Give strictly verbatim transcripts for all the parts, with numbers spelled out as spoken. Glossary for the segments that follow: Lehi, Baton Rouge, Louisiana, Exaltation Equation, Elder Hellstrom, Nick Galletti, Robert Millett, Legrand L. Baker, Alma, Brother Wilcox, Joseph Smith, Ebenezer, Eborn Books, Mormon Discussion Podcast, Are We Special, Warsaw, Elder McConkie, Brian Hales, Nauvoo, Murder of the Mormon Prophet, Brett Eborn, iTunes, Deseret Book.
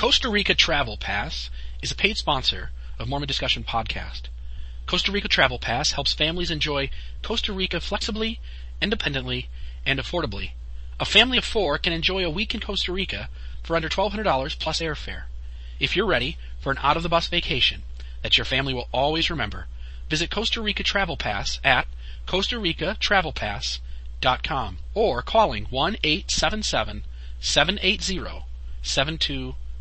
Costa Rica Travel Pass is a paid sponsor of Mormon Discussion Podcast. Costa Rica Travel Pass helps families enjoy Costa Rica flexibly, independently, and affordably. A family of four can enjoy a week in Costa Rica for under twelve hundred dollars plus airfare. If you're ready for an out-of-the-bus vacation that your family will always remember, visit Costa Rica Travel Pass at costa rica travel pass dot com or calling one eight seven seven, seven eight zero, seven two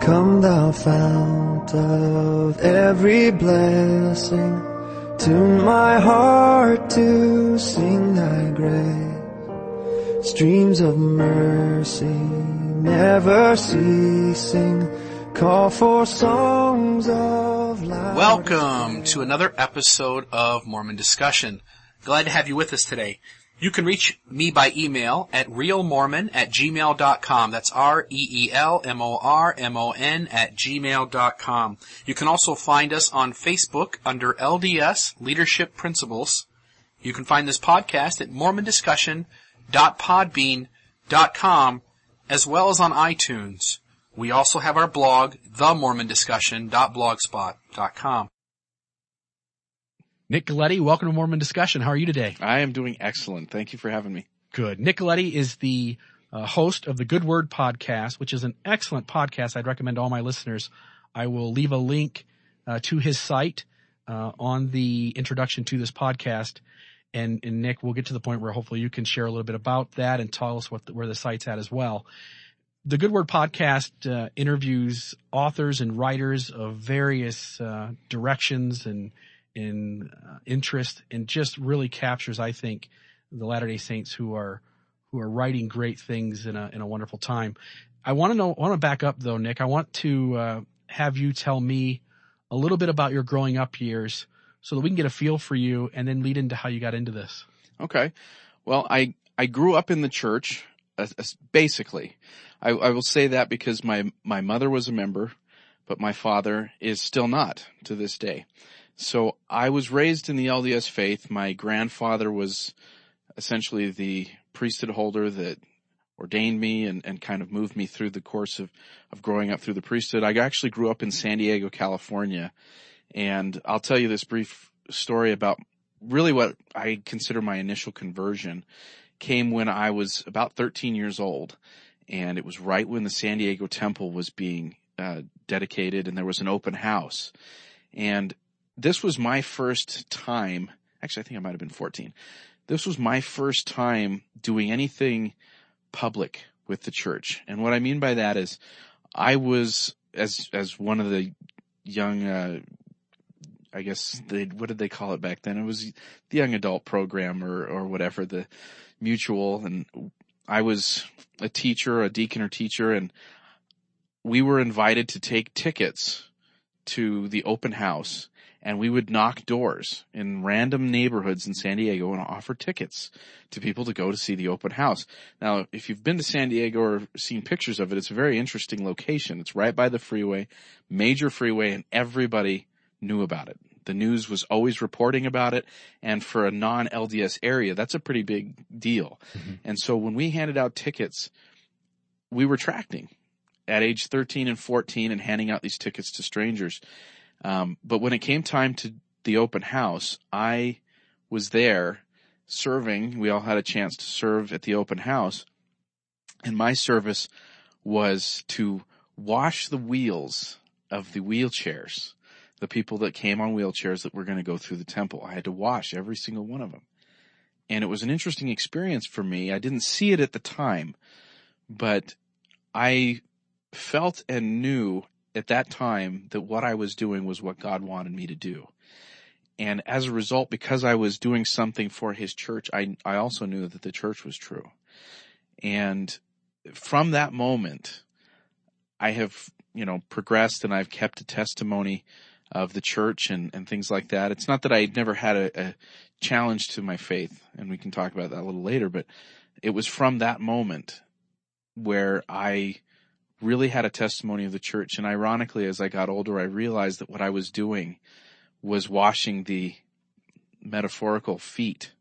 Come thou fount of every blessing, tune my heart to sing thy grace. Streams of mercy never ceasing, call for songs of life. Welcome to another episode of Mormon Discussion. Glad to have you with us today. You can reach me by email at reelmormon at gmail dot com. That's R E E L M O R M O N at gmail dot com. You can also find us on Facebook under L D S Leadership Principles. You can find this podcast at mormon discussion dot podbean dot com as well as on iTunes. We also have our blog, the mormon discussion dot blogspot dot com. Nick Galletti, welcome to Mormon Discussion. How are you today? I am doing excellent. Thank you for having me. Good. Nick Galletti is the uh, host of the Good Word podcast, which is an excellent podcast. I'd recommend all my listeners. I will leave a link uh, to his site uh, on the introduction to this podcast. And, and Nick, we'll get to the point where hopefully you can share a little bit about that and tell us what the, where the site's at as well. The Good Word podcast uh, interviews authors and writers of various uh, directions and in uh, interest, and just really captures, I think, the Latter-day Saints who are who are writing great things in a in a wonderful time. I want to know. I want to back up though, Nick. I want to uh, have you tell me a little bit about your growing up years, so that we can get a feel for you, and then lead into how you got into this. Okay. Well, I I grew up in the church, uh, basically. I, I will say that because my my mother was a member, but my father is still not to this day. So I was raised in the L D S faith. My grandfather was essentially the priesthood holder that ordained me and, and kind of moved me through the course of, of growing up through the priesthood. I actually grew up in San Diego, California, and I'll tell you this brief story about really what I consider my initial conversion came when I was about thirteen years old, and it was right when the San Diego Temple was being uh, dedicated, and there was an open house. And this was my first time, actually I think I might have been fourteen. This was my first time doing anything public with the church. And what I mean by that is I was, as as one of the young, uh, I guess, they, what did they call it back then? It was the young adult program or, or whatever, the mutual. And I was a teacher, a deacon or teacher, and we were invited to take tickets to the open house. And we would knock doors in random neighborhoods in San Diego and offer tickets to people to go to see the open house. Now, if you've been to San Diego or seen pictures of it, it's a very interesting location. It's right by the freeway, major freeway, and everybody knew about it. The news was always reporting about it. And for a non-L D S area, that's a pretty big deal. Mm-hmm. And so when we handed out tickets, we were tracting at age thirteen and fourteen and handing out these tickets to strangers. Um, but when it came time to the open house, I was there serving. We all had a chance to serve at the open house. And my service was to wash the wheels of the wheelchairs, the people that came on wheelchairs that were going to go through the temple. I had to wash every single one of them. And it was an interesting experience for me. I didn't see it at the time, but I felt and knew at that time that what I was doing was what God wanted me to do. And as a result, because I was doing something for his church, I, I also knew that the church was true. And from that moment, I have, you know, progressed, and I've kept a testimony of the church and, and things like that. It's not that I had never had a, a challenge to my faith, and we can talk about that a little later, but it was from that moment where I really had a testimony of the church. And ironically, as I got older, I realized that what I was doing was washing the metaphorical feet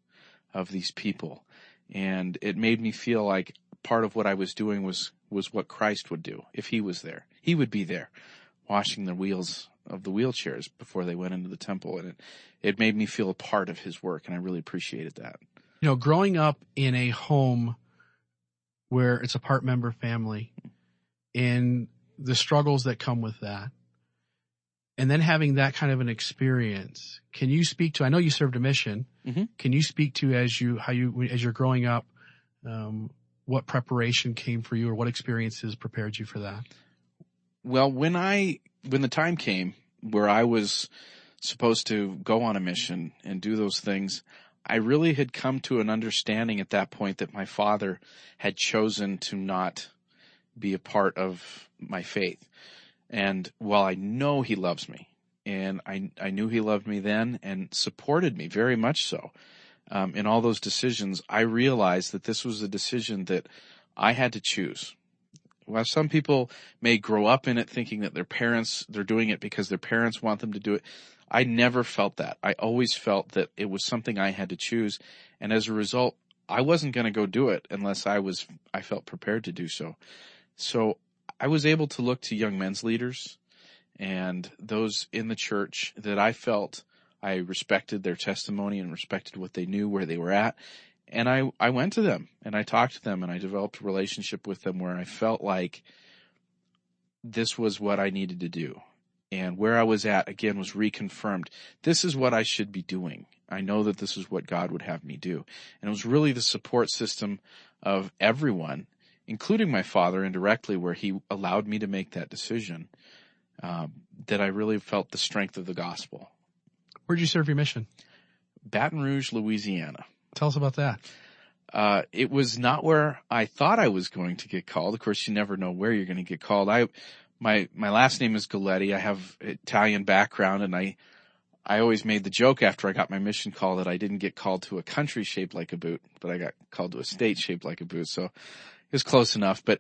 of these people. And it made me feel like part of what I was doing was, was what Christ would do if he was there. He would be there washing the wheels of the wheelchairs before they went into the temple. And it, it made me feel a part of his work. And I really appreciated that. You know, growing up in a home where it's a part member family and the struggles that come with that, and then having that kind of an experience, can you speak to, I know you served a mission. Mm-hmm. Can you speak to as you, how you, as you're growing up, um, what preparation came for you or what experiences prepared you for that? Well, when I, when the time came where I was supposed to go on a mission and do those things, I really had come to an understanding at that point that my father had chosen to not be a part of my faith. And while I know he loves me, and I, I knew he loved me then and supported me very much so, um, in all those decisions, I realized that this was a decision that I had to choose. While some people may grow up in it thinking that their parents, they're doing it because their parents want them to do it, I never felt that. I always felt that it was something I had to choose. And as a result, I wasn't going to go do it unless I was, I felt prepared to do so. So I was able to look to young men's leaders and those in the church that I felt I respected their testimony and respected what they knew, where they were at. And I, I went to them and I talked to them and I developed a relationship with them where I felt like this was what I needed to do. And where I was at, again, was reconfirmed. This is what I should be doing. I know that this is what God would have me do. And it was really the support system of everyone, including my father indirectly, where he allowed me to make that decision, um, that I really felt the strength of the gospel. Where did you serve your mission? Baton Rouge, Louisiana. Tell us about that. Uh, it was not where I thought I was going to get called. Of course, you never know where you're going to get called. I... My, my last name is Galletti. I have Italian background, and I, I always made the joke after I got my mission call that I didn't get called to a country shaped like a boot, but I got called to a state shaped like a boot. So it was close enough, but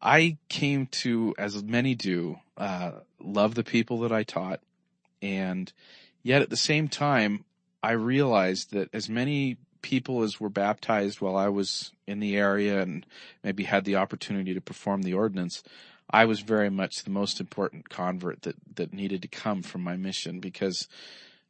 I came to, as many do, uh, love the people that I taught. And yet at the same time, I realized that as many people as were baptized while I was in the area and maybe had the opportunity to perform the ordinance, I was very much the most important convert that, that needed to come from my mission because,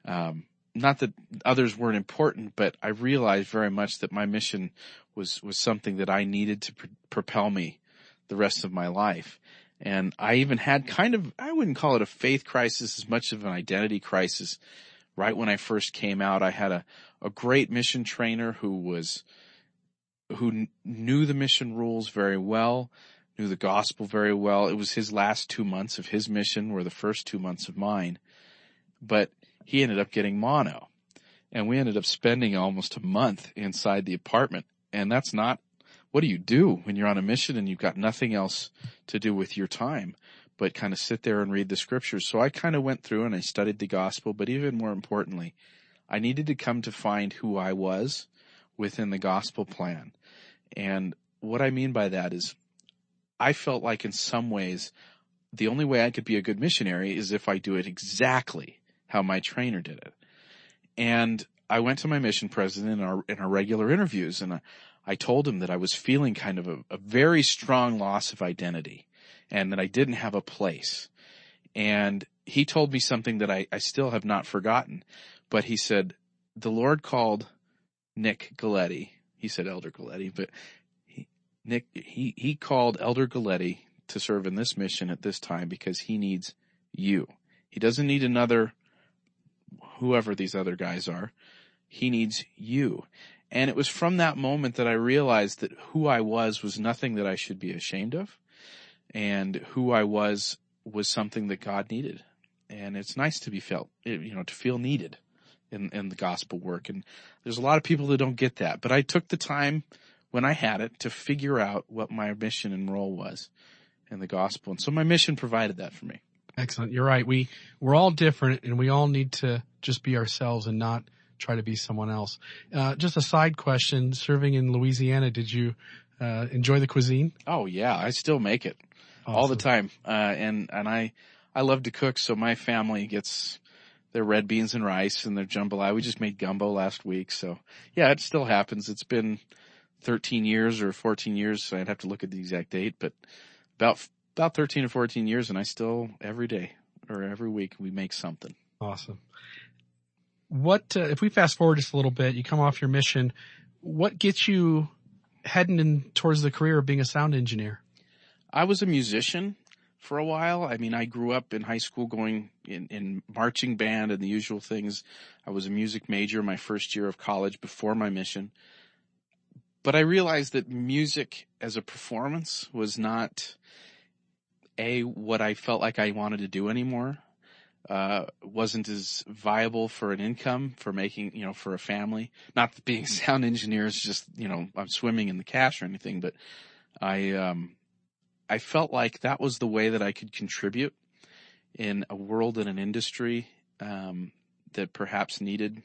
um, not that others weren't important, but I realized very much that my mission was, was something that I needed to pr- propel me the rest of my life. And I even had kind of, I wouldn't call it a faith crisis as much of an identity crisis. Right when I first came out, I had a, a great mission trainer who was, who knew the mission rules very well, knew the gospel very well. It was his last two months of his mission were the first two months of mine, but he ended up getting mono and we ended up spending almost a month inside the apartment. And that's not, what do you do when you're on a mission and you've got nothing else to do with your time, but kind of sit there and read the scriptures. So I kind of went through and I studied the gospel, but even more importantly, I needed to come to find who I was within the gospel plan. And what I mean by that is, I felt like in some ways, the only way I could be a good missionary is if I do it exactly how my trainer did it. And I went to my mission president in our, in our regular interviews, and I, I told him that I was feeling kind of a, a very strong loss of identity and that I didn't have a place. And he told me something that I, I still have not forgotten, but he said, the Lord called Nick Galletti. He said Elder Galletti, but Nick, he, he called Elder Galletti to serve in this mission at this time because he needs you. He doesn't need another, whoever these other guys are. He needs you. And it was from that moment that I realized that who I was was nothing that I should be ashamed of. And who I was was something that God needed. And it's nice to be felt, you know, to feel needed. in, in the gospel work. And there's a lot of people that don't get that. But I took the time when I had it to figure out what my mission and role was in the gospel. And so my mission provided that for me. Excellent. You're right. We, we're all different, and we all need to just be ourselves and not try to be someone else. Uh, just a side question, serving in Louisiana, did you uh, enjoy the cuisine? Oh, yeah. I still make it awesome. all the time. Uh, and, and I, I love to cook, so my family gets their red beans and rice and their jambalaya. We just made gumbo last week. So, yeah, it still happens. It's been thirteen years or fourteen years. So I'd have to look at the exact date, but about About thirteen or fourteen years, and I still, every day or every week, we make something. Awesome. What, uh, if we fast forward just a little bit, you come off your mission, what gets you heading in towards the career of being a sound engineer? I was a musician for a while. I mean, I grew up in high school going in, in marching band and the usual things. I was a music major my first year of college before my mission. But I realized that music as a performance was not A, what I felt like I wanted to do anymore, uh, wasn't as viable for an income, for making, you know, for a family. Not that being sound engineer is just, you know, I'm swimming in the cash or anything, but I, um, I felt like that was the way that I could contribute in a world and an industry, um, that perhaps needed,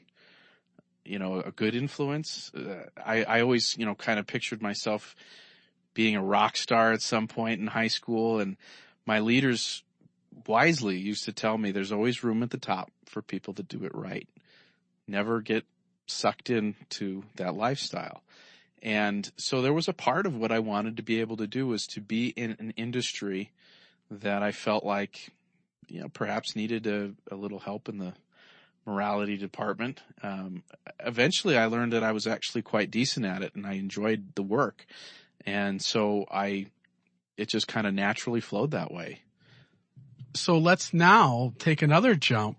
you know, a good influence. Uh, I, I always, you know, kind of pictured myself being a rock star at some point in high school, and my leaders wisely used to tell me there's always room at the top for people that do it right. Never get sucked into that lifestyle. And so there was a part of what I wanted to be able to do was to be in an industry that I felt like, you know, perhaps needed a, a little help in the morality department. Um, eventually I learned that I was actually quite decent at it and I enjoyed the work. And so I, it just kind of naturally flowed that way. So let's now take another jump.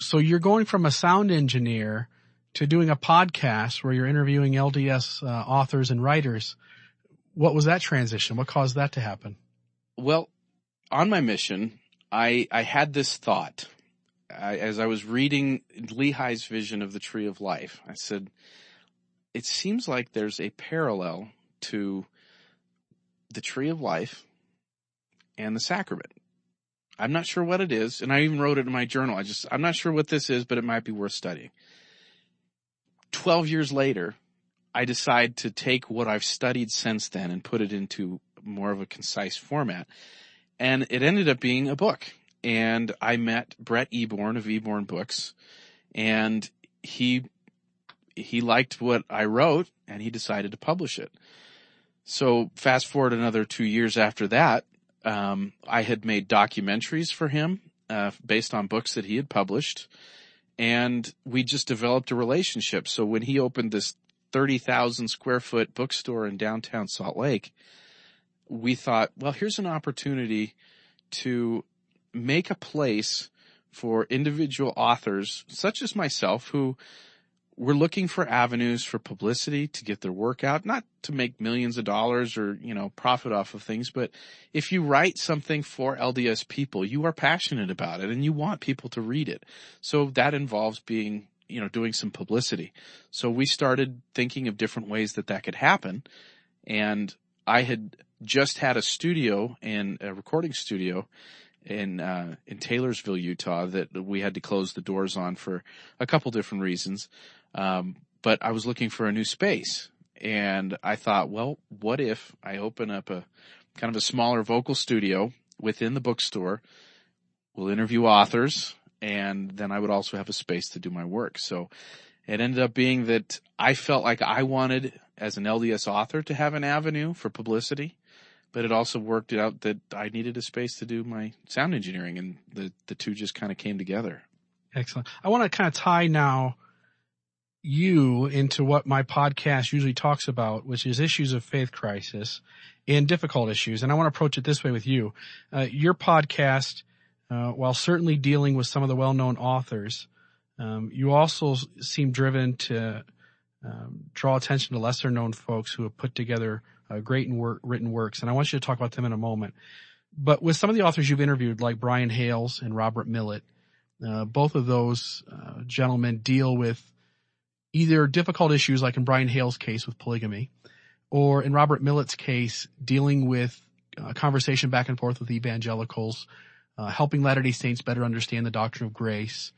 So you're going from a sound engineer to doing a podcast where you're interviewing L D S uh, authors and writers. What was that transition? What caused that to happen? Well, on my mission, I, I had this thought. I, as I was reading Lehi's vision of the Tree of Life, I said, it seems like there's a parallel to the Tree of Life and the sacrament. I'm not sure what it is, and I even wrote it in my journal. I just, I'm not sure what this is, but it might be worth studying. Twelve years later, I decide to take what I've studied since then and put it into more of a concise format, and it ended up being a book. And I met Brett Eborn of Eborn Books, and he he liked what I wrote, and he decided to publish it. So fast forward another two years after that, um, I had made documentaries for him, uh, based on books that he had published, and we just developed a relationship. So when he opened this thirty thousand square foot bookstore in downtown Salt Lake, we thought, well, here's an opportunity to make a place for individual authors such as myself who we're looking for avenues for publicity to get their work out, not to make millions of dollars or, you know, profit off of things. But if you write something for L D S people, you are passionate about it and you want people to read it. So that involves being, you know, doing some publicity. So we started thinking of different ways that that could happen. And I had just had a studio and a recording studio in, uh, in Taylorsville, Utah that we had to close the doors on for a couple different reasons. Um, but I was looking for a new space, and I thought, well, what if I open up a kind of a smaller vocal studio within the bookstore? We'll interview authors, and then I would also have a space to do my work. So it ended up being that I felt like I wanted, as an L D S author, to have an avenue for publicity, but it also worked out that I needed a space to do my sound engineering, and the, the two just kind of came together. Excellent. I want to kind of tie now you into what my podcast usually talks about, which is issues of faith crisis and difficult issues. And I want to approach it this way with you. Uh, your podcast, uh, while certainly dealing with some of the well-known authors, um, you also seem driven to um, draw attention to lesser-known folks who have put together uh, great and wor- written works. And I want you to talk about them in a moment. But with some of the authors you've interviewed, like Brian Hales and Robert Millett, Uh, both of those uh, gentlemen deal with either difficult issues, like in Brian Hales' case with polygamy, or in Robert Millett's case, dealing with uh, conversation back and forth with evangelicals, uh, helping Latter-day Saints better understand the doctrine of grace.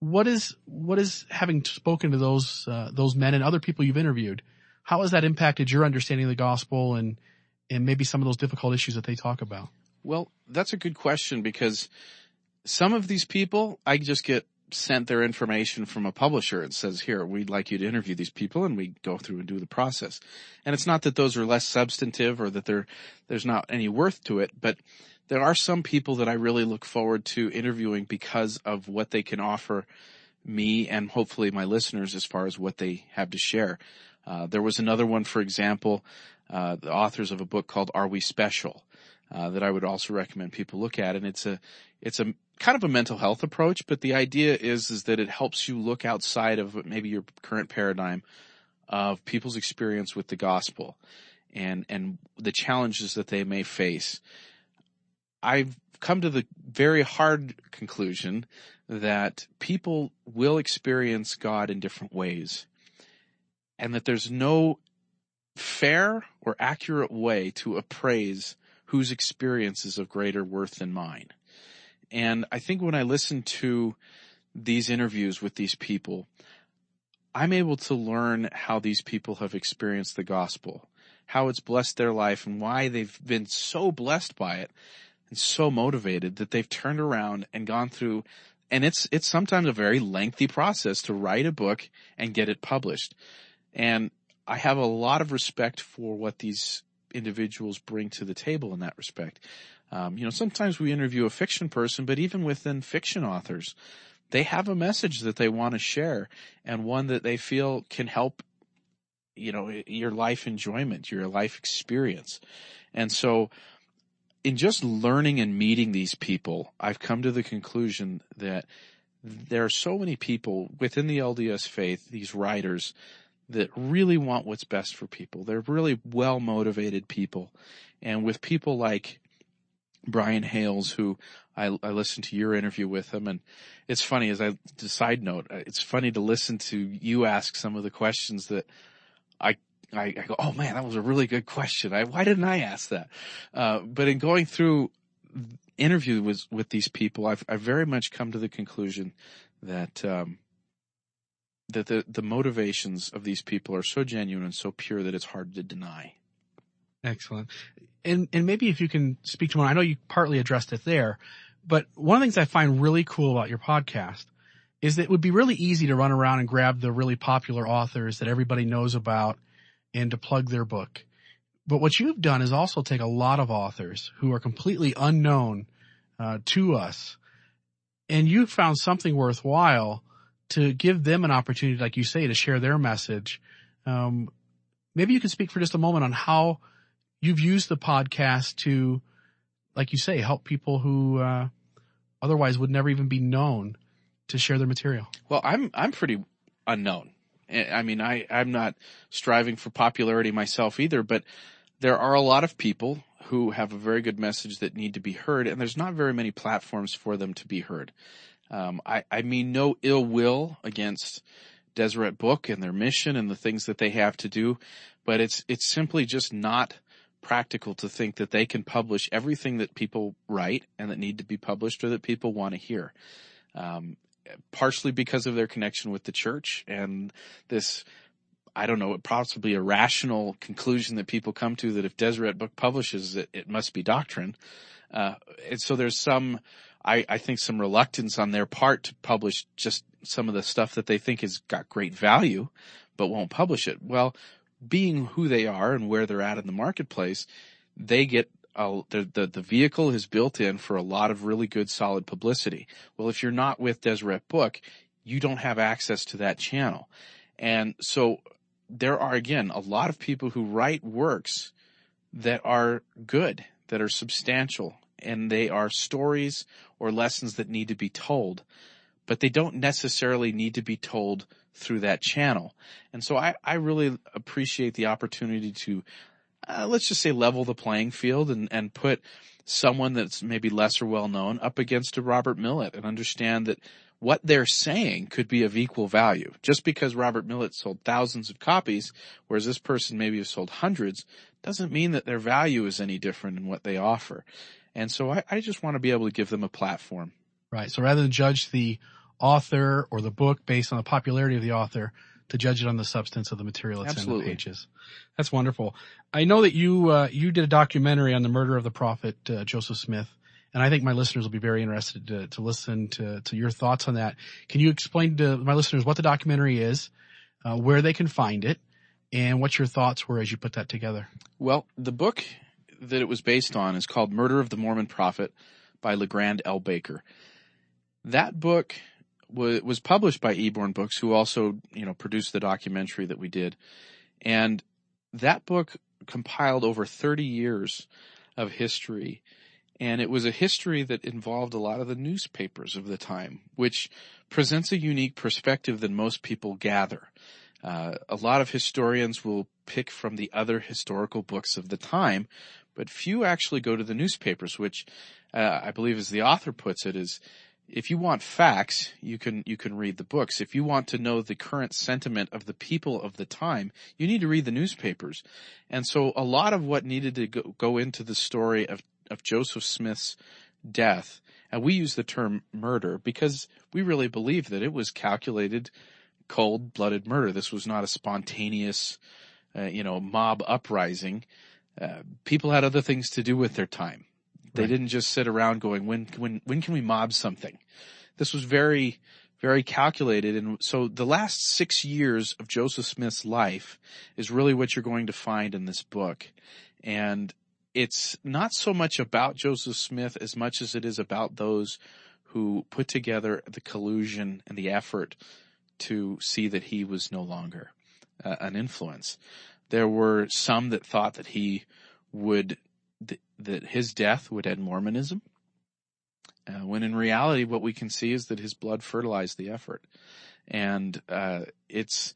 What is, what is having spoken to those, uh, those men and other people you've interviewed, how has that impacted your understanding of the gospel and, and maybe some of those difficult issues that they talk about? Well, that's a good question, because some of these people, I just get sent their information from a publisher and says, here, we'd like you to interview these people, and we go through and do the process. And it's not that those are less substantive or that there, there's not any worth to it, but there are some people that I really look forward to interviewing because of what they can offer me and hopefully my listeners as far as what they have to share. Uh, there was another one, for example, uh, the authors of a book called Are We Special? Uh, that I would also recommend people look at. And it's a, it's a kind of a mental health approach, but the idea is, is that it helps you look outside of maybe your current paradigm of people's experience with the gospel and, and the challenges that they may face. I've come to the very hard conclusion that people will experience God in different ways, and that there's no fair or accurate way to appraise whose experience is of greater worth than mine. And I think when I listen to these interviews with these people, I'm able to learn how these people have experienced the gospel, how it's blessed their life, and why they've been so blessed by it and so motivated that they've turned around and gone through. And it's, it's sometimes a very lengthy process to write a book and get it published. And I have a lot of respect for what these individuals bring to the table in that respect. Um, you know, sometimes we interview a fiction person, but even within fiction authors, they have a message that they want to share, and one that they feel can help, you know, your life enjoyment, your life experience. And so in just learning and meeting these people, I've come to the conclusion that there are so many people within the L D S faith, these writers, that really want what's best for people. They're really well-motivated people. And with people like Brian Hales, who I, I listened to your interview with him, and it's funny, as I, a side note, it's funny to listen to you ask some of the questions that I, I, I go, oh man, that was a really good question. I, why didn't I ask that? Uh, but in going through interview with, with these people, I've, I've very much come to the conclusion that, um, that the, the motivations of these people are so genuine and so pure that it's hard to deny. Excellent. And, and maybe if you can speak to one, I know you partly addressed it there, but one of the things I find really cool about your podcast is that it would be really easy to run around and grab the really popular authors that everybody knows about and to plug their book. But what you've done is also take a lot of authors who are completely unknown, uh, to us, and you found something worthwhile to give them an opportunity, like you say, to share their message. Um, maybe you could speak for just a moment on how you've used the podcast to, like you say, help people who uh, otherwise would never even be known to share their material. Well, I'm I'm pretty unknown. I mean, I, I'm not striving for popularity myself either, but there are a lot of people who have a very good message that need to be heard, and there's not very many platforms for them to be heard. Um, I, I mean no ill will against Deseret Book and their mission and the things that they have to do, but it's it's simply just not practical to think that they can publish everything that people write and that need to be published or that people want to hear, um, partially because of their connection with the church and this, I don't know, possibly irrational conclusion that people come to that if Deseret Book publishes it, it must be doctrine. Uh, and so there's some... I, I think some reluctance on their part to publish just some of the stuff that they think has got great value, but won't publish it. Well, being who they are and where they're at in the marketplace, they get a, the, the the vehicle is built in for a lot of really good, solid publicity. Well, if you're not with Deseret Book, you don't have access to that channel, and so there are again a lot of people who write works that are good, that are substantial. And they are stories or lessons that need to be told, but they don't necessarily need to be told through that channel. And so I, I really appreciate the opportunity to uh, let's just say level the playing field and, and put someone that's maybe lesser well known up against a Robert Millett and understand that what they're saying could be of equal value. Just because Robert Millett sold thousands of copies, whereas this person maybe has sold hundreds, doesn't mean that their value is any different in what they offer. And so I, I just want to be able to give them a platform. Right. So rather than judge the author or the book based on the popularity of the author, to judge it on the substance of the material that's Absolutely. in the pages. That's wonderful. I know that you uh, you did a documentary on the murder of the prophet uh, Joseph Smith, and I think my listeners will be very interested to, to listen to, to your thoughts on that. Can you explain to my listeners what the documentary is, uh, where they can find it, and what your thoughts were as you put that together? Well, the book that it was based on is called Murder of the Mormon Prophet by Legrand L. Baker. That book was published by Eborn Books, who also, you know, produced the documentary that we did. And that book compiled over thirty years of history. And it was a history that involved a lot of the newspapers of the time, which presents a unique perspective than most people gather. Uh, a lot of historians will pick from the other historical books of the time, but few actually go to the newspapers, which uh, I believe, as the author puts it, is, if you want facts, you can you can read the books. If you want to know the current sentiment of the people of the time, you need to read the newspapers. And so a lot of what needed to go, go into the story of, of Joseph Smith's death, and we use the term murder because we really believe that it was calculated, cold-blooded murder. This was not a spontaneous, uh, you know, mob uprising. Uh, people had other things to do with their time. They Right. didn't just sit around going, when, when, when can we mob something? This was very, very calculated. And so the last six years of Joseph Smith's life is really what you're going to find in this book. And it's not so much about Joseph Smith as much as it is about those who put together the collusion and the effort to see that he was no longer uh, an influence. There were some that thought that he would that his death would end Mormonism, uh, when in reality what we can see is that his blood fertilized the effort. And uh it's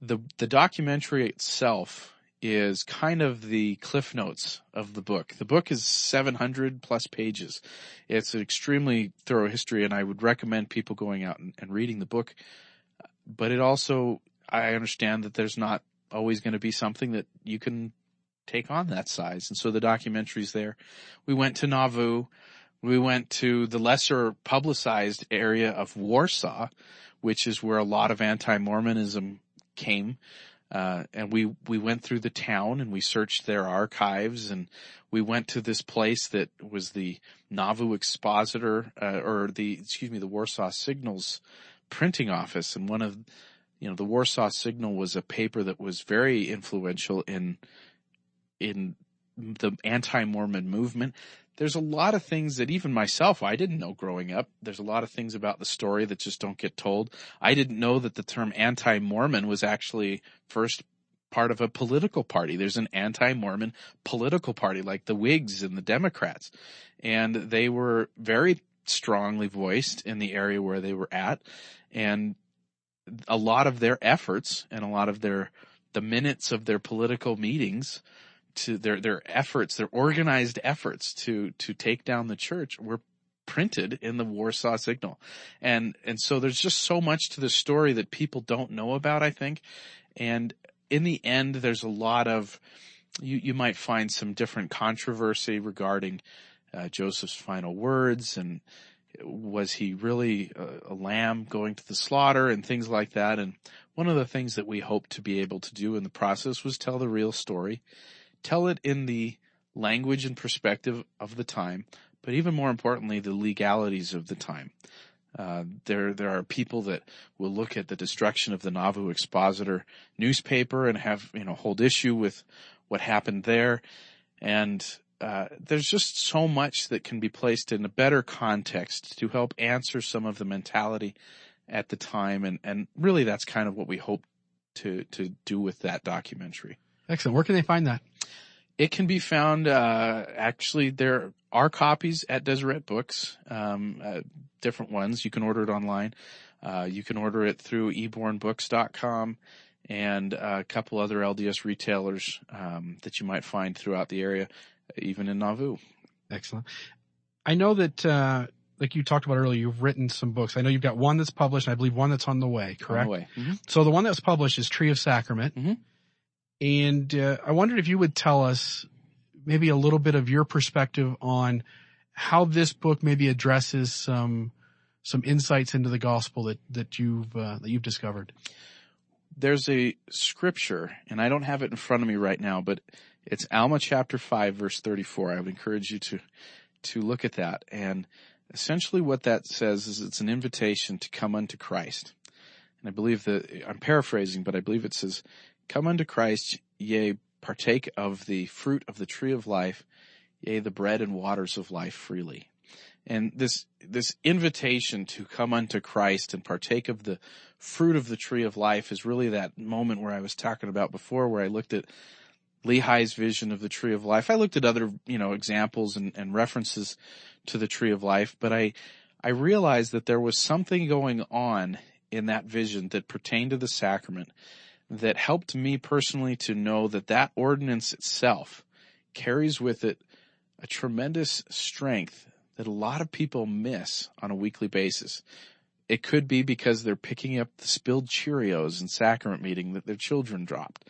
the the documentary itself is kind of the cliff notes of the book. The book is seven hundred plus pages. It's an extremely thorough history, and I would recommend people going out and, and reading the book. But it also, I understand that there's not always going to be something that you can take on that size. And so the documentary's there. We went to Nauvoo. We went to the lesser publicized area of Warsaw, which is where a lot of anti-Mormonism came. Uh, and we, we went through the town and we searched their archives, and we went to this place that was the Nauvoo Expositor, uh, or the, excuse me, the Warsaw Signal's printing office. And one of, you know, the Warsaw Signal was a paper that was very influential in in the anti-Mormon movement. There's a lot of things that even myself, I didn't know growing up. There's a lot of things about the story that just don't get told. I didn't know that the term anti-Mormon was actually first part of a political party. There's an anti-Mormon political party like the Whigs and the Democrats. And they were very strongly voiced in the area where they were at. And a lot of their efforts and a lot of their, the minutes of their political meetings, to their, their efforts, their organized efforts to, to take down the church were printed in the Warsaw Signal. And, and so there's just so much to the story that people don't know about, I think. And in the end, there's a lot of, you, you might find some different controversy regarding, uh, Joseph's final words, and was he really a, a lamb going to the slaughter and things like that. And one of the things that we hope to be able to do in the process was tell the real story. Tell it in the language and perspective of the time, but even more importantly, the legalities of the time. Uh, there, there are people that will look at the destruction of the Nauvoo Expositor newspaper and have, you know, hold issue with what happened there. And, uh, there's just so much that can be placed in a better context to help answer some of the mentality at the time. And, and really that's kind of what we hope to, to do with that documentary. Excellent. Where can they find that? It can be found, uh, actually there are copies at Deseret Books, um, uh, different ones. You can order it online. Uh, you can order it through eborn books dot com. and a couple other L D S retailers um, that you might find throughout the area, even in Nauvoo. Excellent. I know that, uh, like you talked about earlier, you've written some books. I know you've got one that's published, and I believe one that's on the way, correct? On the way. Mm-hmm. So the one that's published is Tree of Sacrament. Mm-hmm. And uh, I wondered if you would tell us maybe a little bit of your perspective on how this book maybe addresses some some insights into the gospel that that you've uh, that you've discovered. There's a scripture, and I don't have it in front of me right now, but it's Alma chapter five, verse thirty-four. I would encourage you to to look at that. And essentially what that says is it's an invitation to come unto Christ. And I believe that, I'm paraphrasing, but I believe it says, "Come unto Christ, yea, partake of the fruit of the tree of life, yea, the bread and waters of life freely." And this this invitation to come unto Christ and partake of the fruit of the tree of life is really that moment where I was talking about before, where I looked at Lehi's vision of the tree of life. I looked at other, you know, examples and, and references to the tree of life, but I I realized that there was something going on in that vision that pertained to the sacrament that helped me personally to know that that ordinance itself carries with it a tremendous strength that a lot of people miss on a weekly basis. It could be because they're picking up the spilled Cheerios in sacrament meeting that their children dropped.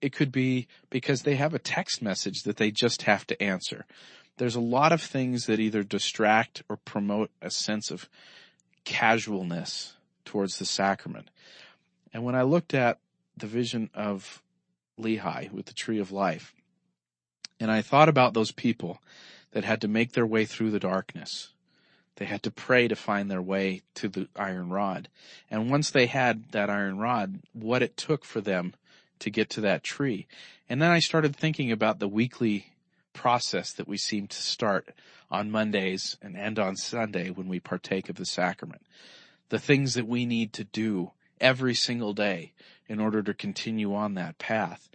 It could be because they have a text message that they just have to answer. There's a lot of things that either distract or promote a sense of casualness towards the sacrament. And when I looked at the vision of Lehi with the tree of life, and I thought about those people that had to make their way through the darkness. They had to pray to find their way to the iron rod. And once they had that iron rod, what it took for them to get to that tree. And then I started thinking about the weekly process that we seem to start on Mondays and end on Sunday when we partake of the sacrament. The things that we need to do every single day in order to continue on that path.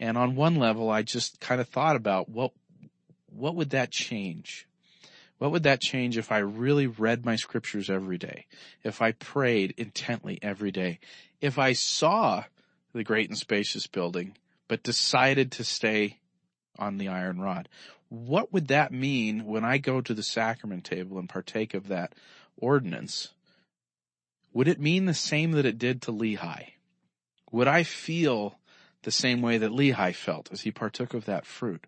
And on one level, I just kind of thought about what what would that change? What would that change if I really read my scriptures every day? If I prayed intently every day? If I saw the great and spacious building, but decided to stay on the iron rod? What would that mean when I go to the sacrament table and partake of that ordinance? Would it mean the same that it did to Lehi? Would I feel the same way that Lehi felt as he partook of that fruit?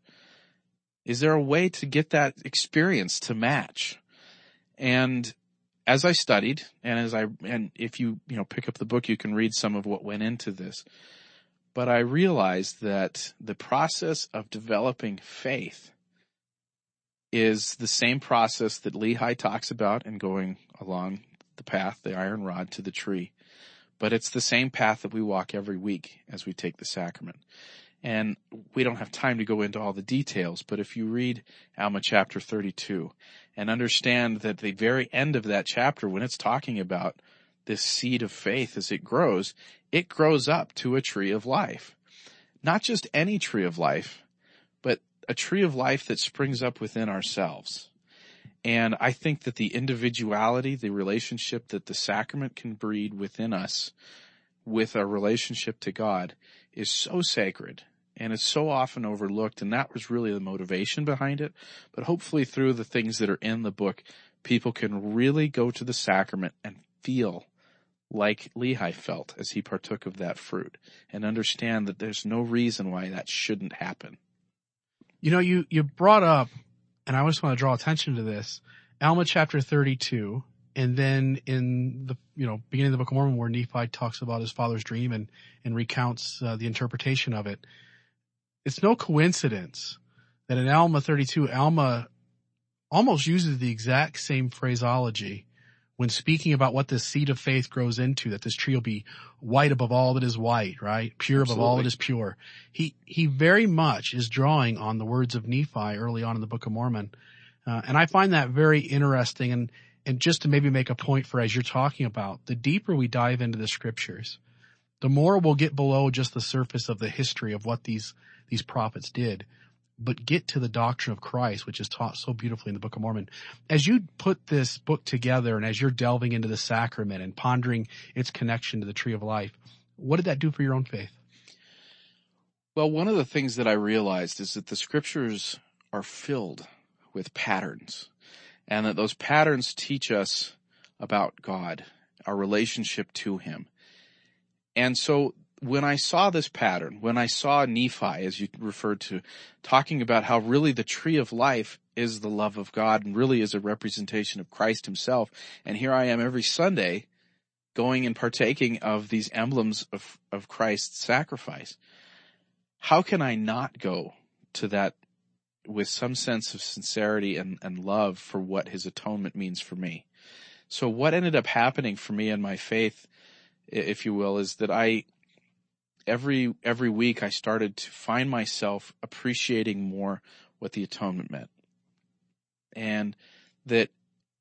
Is there a way to get that experience to match? And as I studied, and as I, and if you, you know, pick up the book, you can read some of what went into this. But I realized that the process of developing faith is the same process that Lehi talks about in going along the path, the iron rod to the tree. But it's the same path that we walk every week as we take the sacrament. And we don't have time to go into all the details, but if you read Alma chapter thirty-two and understand that the very end of that chapter, when it's talking about this seed of faith as it grows, it grows up to a tree of life. Not just any tree of life, but a tree of life that springs up within ourselves. And I think that the individuality, the relationship that the sacrament can breed within us with our relationship to God is so sacred. And it's so often overlooked, and that was really the motivation behind it. But hopefully through the things that are in the book, people can really go to the sacrament and feel like Lehi felt as he partook of that fruit and understand that there's no reason why that shouldn't happen. You know, you, you brought up, and I just want to draw attention to this, Alma chapter thirty-two, and then in the, you know, beginning of the Book of Mormon where Nephi talks about his father's dream and, and recounts uh, the interpretation of it. It's no coincidence that in Alma thirty-two, Alma almost uses the exact same phraseology when speaking about what this seed of faith grows into, that this tree will be white above all that is white, right? Pure Absolutely. Above all that is pure. He, he very much is drawing on the words of Nephi early on in the Book of Mormon. Uh, and I find that very interesting. And, and just to maybe make a point for, as you're talking about, the deeper we dive into the scriptures, the more we'll get below just the surface of the history of what these, these prophets did, but get to the doctrine of Christ, which is taught so beautifully in the Book of Mormon. As you put this book together and as you're delving into the sacrament and pondering its connection to the tree of life, What did that do for your own faith? Well, one of the things that I realized is that the scriptures are filled with patterns, and that those patterns teach us about God, our relationship to him. And so when I saw this pattern, when I saw Nephi, as you referred to, talking about how really the tree of life is the love of God and really is a representation of Christ himself, and here I am every Sunday going and partaking of these emblems of, of Christ's sacrifice, how can I not go to that with some sense of sincerity and, and love for what his atonement means for me? So what ended up happening for me in my faith, if you will, is that I, every, every week I started to find myself appreciating more what the atonement meant. And that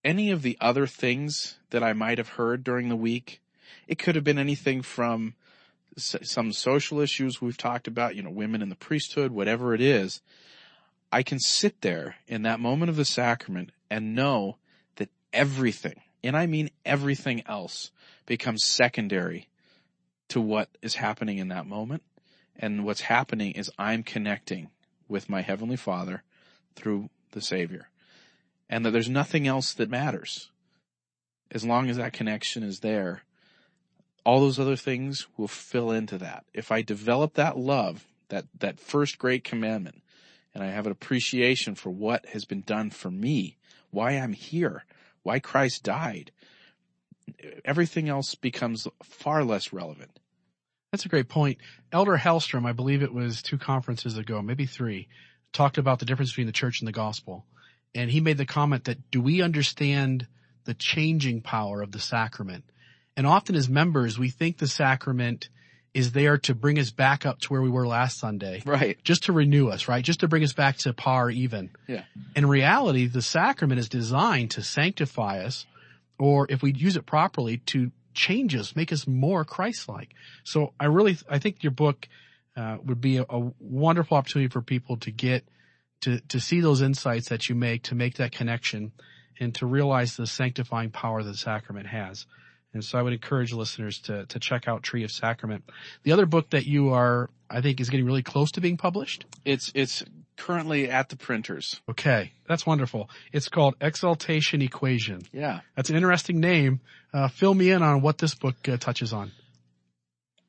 any of the other things that I might have heard during the week, it could have been anything from some social issues we've talked about, you know, women in the priesthood, whatever it is, I can sit there in that moment of the sacrament and know that everything, and I mean everything else, becomes secondary to what is happening in that moment. And what's happening is I'm connecting with my Heavenly Father through the Savior, and that there's nothing else that matters. As long as that connection is there, all those other things will fill into that. If I develop that love, that, that first great commandment, and I have an appreciation for what has been done for me, why I'm here, why Christ died, everything else becomes far less relevant. That's a great point. Elder Hellstrom, I believe it was two conferences ago, maybe three, talked about the difference between the church and the gospel. And he made the comment that, do we understand the changing power of the sacrament? And often as members, we think the sacrament is there to bring us back up to where we were last Sunday. Right. Just to renew us, right? Just to bring us back to par even. Yeah. In reality, the sacrament is designed to sanctify us, or if we use it properly, to change us, make us more Christ-like. So I really, I think your book, uh, would be a, a wonderful opportunity for people to get, to, to see those insights that you make, to make that connection, and to realize the sanctifying power that the sacrament has. And so I would encourage listeners to, to check out Tree of Sacrament. The other book that you are, I think, is getting really close to being published. It's, it's currently at the printers. Okay. That's wonderful. It's called Exaltation Equation. Yeah. That's an interesting name. Uh, fill me in on what this book uh, touches on.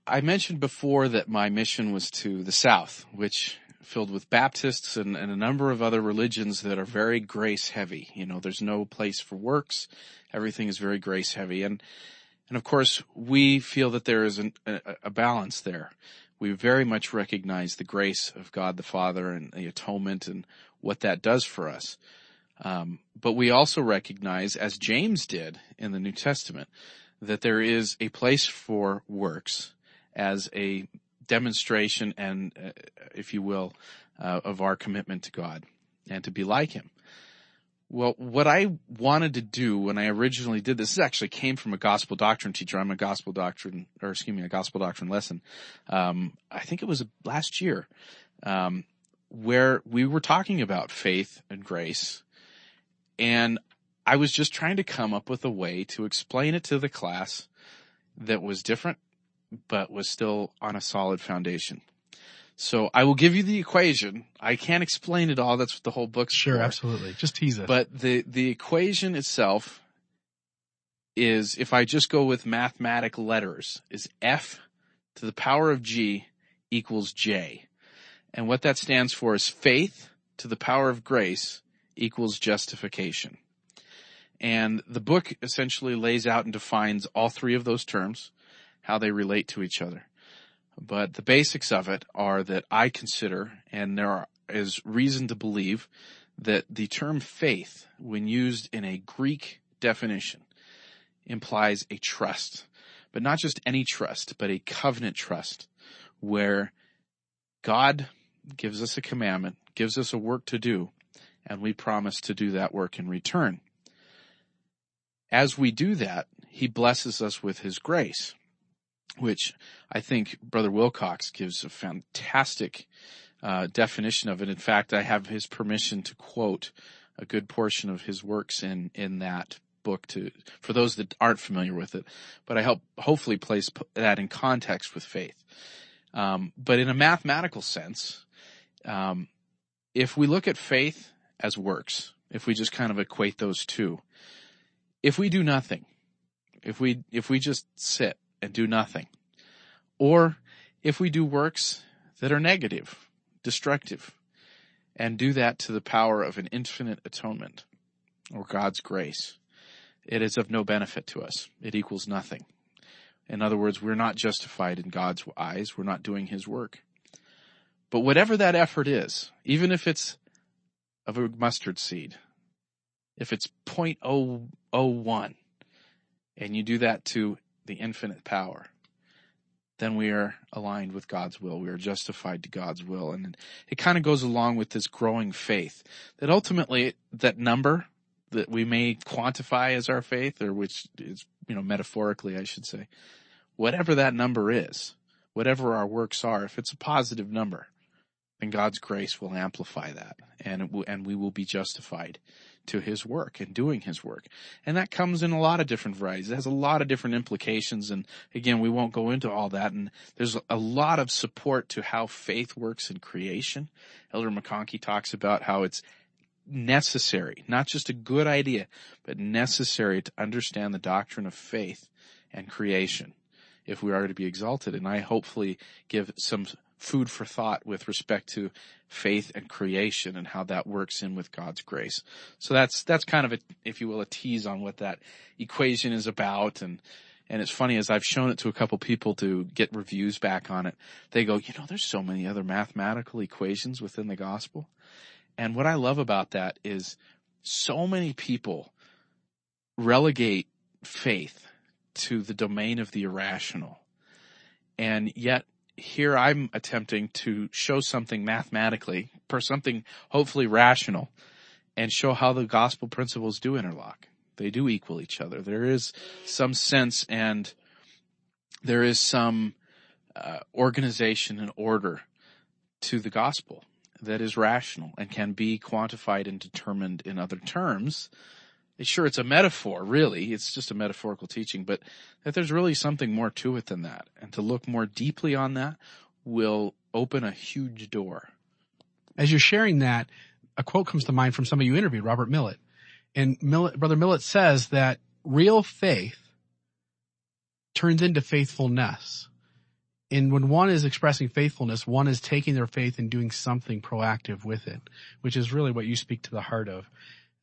I mentioned before that my mission was to the South, which filled with Baptists and, and a number of other religions that are very grace heavy. You know, there's no place for works. Everything is very grace heavy. And, and of course, we feel that there is an, a, a balance there. We very much recognize the grace of God the Father and the atonement and what that does for us. Um, but we also recognize, as James did in the New Testament, that there is a place for works as a demonstration and, uh, if you will, uh, of our commitment to God and to be like him. Well, what I wanted to do when I originally did this, this actually came from a gospel doctrine teacher. I'm a gospel doctrine, or excuse me, a gospel doctrine lesson. Um, I think it was last year, um, where we were talking about faith and grace, and I was just trying to come up with a way to explain it to the class that was different, but was still on a solid foundation. So I will give you the equation. I can't explain it all. That's what the whole book's for. Sure, absolutely. Just tease it. But the, the equation itself is, if I just go with mathematic letters, is F to the power of G equals J. And what that stands for is faith to the power of grace equals justification. And the book essentially lays out and defines all three of those terms, how they relate to each other. But the basics of it are that I consider, and there are, is reason to believe, that the term faith, when used in a Greek definition, implies a trust. But not just any trust, but a covenant trust, where God gives us a commandment, gives us a work to do, and we promise to do that work in return. As we do that, he blesses us with his grace, which I think Brother Wilcox gives a fantastic uh, definition of it. In fact, I have his permission to quote a good portion of his works in, in that book to for those that aren't familiar with it, but I help hopefully place that in context with faith. Um, but in a mathematical sense, um, if we look at faith as works, if we just kind of equate those two, if we do nothing, if we if we just sit and do nothing, or if we do works that are negative, destructive, and do that to the power of an infinite atonement or God's grace, it is of no benefit to us. It equals nothing. In other words, we're not justified in God's eyes. We're not doing his work. But whatever that effort is, even if it's of a mustard seed, if it's zero point zero zero one and you do that to the infinite power, then we are aligned with God's will. We are justified to God's will. And it kind of goes along with this growing faith that ultimately that number that we may quantify as our faith, or which is, you know, metaphorically, I should say, whatever that number is, whatever our works are, if it's a positive number, then God's grace will amplify that, and it will, and we will be justified to his work and doing his work. And that comes in a lot of different varieties. It has a lot of different implications. And again, we won't go into all that. And there's a lot of support to how faith works in creation. Elder McConkie talks about how it's necessary, not just a good idea, but necessary to understand the doctrine of faith and creation if we are to be exalted. And I hopefully give some food for thought with respect to faith and creation and how that works in with God's grace. So that's, that's kind of a, if you will, a tease on what that equation is about. And, and it's funny, as I've shown it to a couple people to get reviews back on it, they go, you know, there's so many other mathematical equations within the gospel. And what I love about that is so many people relegate faith to the domain of the irrational. And yet, here I'm attempting to show something mathematically, per something hopefully rational, and show how the gospel principles do interlock. They do equal each other. There is some sense and there is some uh, organization and order to the gospel that is rational and can be quantified and determined in other terms. Sure, it's a metaphor, really. It's just a metaphorical teaching, but that there's really something more to it than that. And to look more deeply on that will open a huge door. As you're sharing that, a quote comes to mind from somebody you interviewed, Robert Millett. And Millett, Brother Millett says that real faith turns into faithfulness. And when one is expressing faithfulness, one is taking their faith and doing something proactive with it, which is really what you speak to the heart of.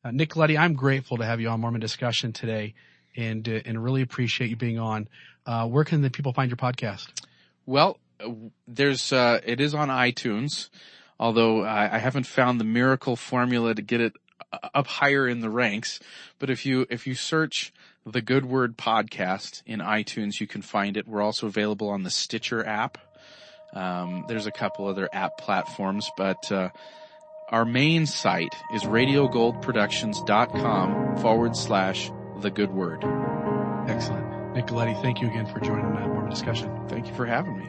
Uh, Nick Galletti, I'm grateful to have you on Mormon Discussion today, and uh, and really appreciate you being on. Uh, where can the people find your podcast? Well, there's uh, it is on iTunes, although I, I haven't found the miracle formula to get it up higher in the ranks. But if you if you search the Good Word podcast in iTunes, you can find it. We're also available on the Stitcher app. Um, there's a couple other app platforms, but. Uh, Our main site is radiogoldproductions.com forward slash the good word. Excellent. Nick Galletti, thank you again for joining the Mormon Discussion. Thank you for having me.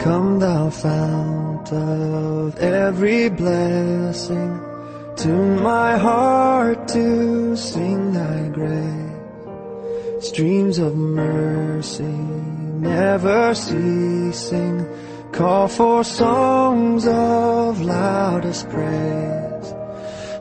Come thou fount of every blessing, tune my heart to sing thy grace. Streams of mercy never ceasing, call for songs of loudest praise.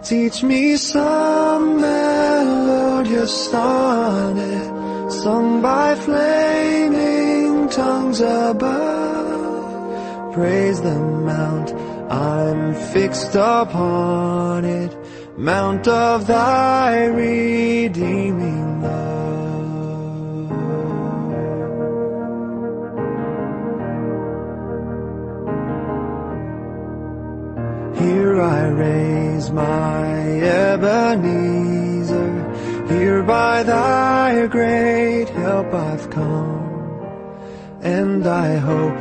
Teach me some melodious sonnet, sung by flaming tongues above. Praise the mount, I'm fixed upon it, mount of thy redeeming love. Here I raise my Ebenezer, here by thy great help I've come, and I hope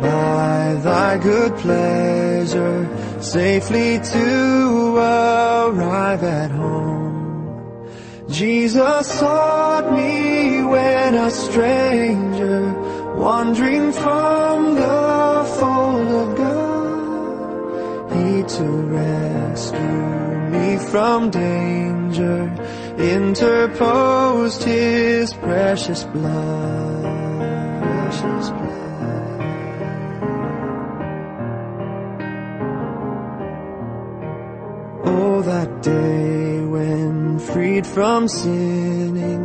by thy good pleasure safely to arrive at home. Jesus sought me when a stranger, wandering from the fold of God. He to rescue me from danger interposed his precious blood, precious blood. Oh, that day when, freed from sinning,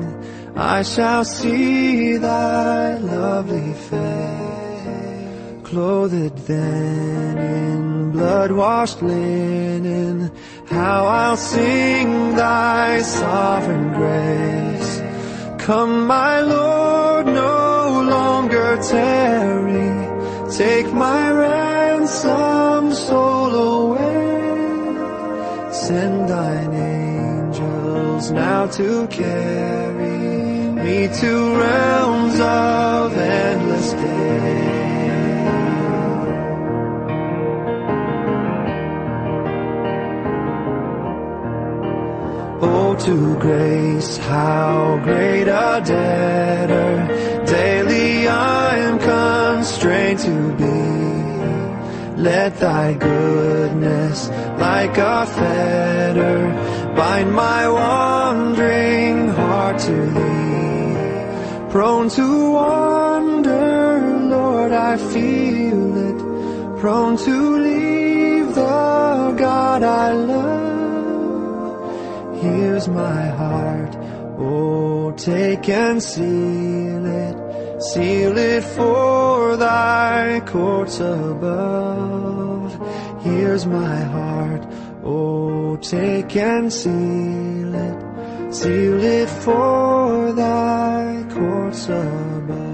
I shall see thy lovely face, clothed then in blood-washed linen. How I'll sing thy sovereign grace. Come, my Lord, no longer tarry, take my ransomed soul away. Send thine angels now to carry me to realms of endless day. Oh, to grace, how great a debtor daily I am constrained to be. Let thy goodness, like a fetter, bind my wandering heart to thee. Prone to wander, Lord, I feel it. Prone to leave the God I love. Here's my heart, oh, take and seal it, seal it for thy courts above. Here's my heart, oh, take and seal it, seal it for thy courts above.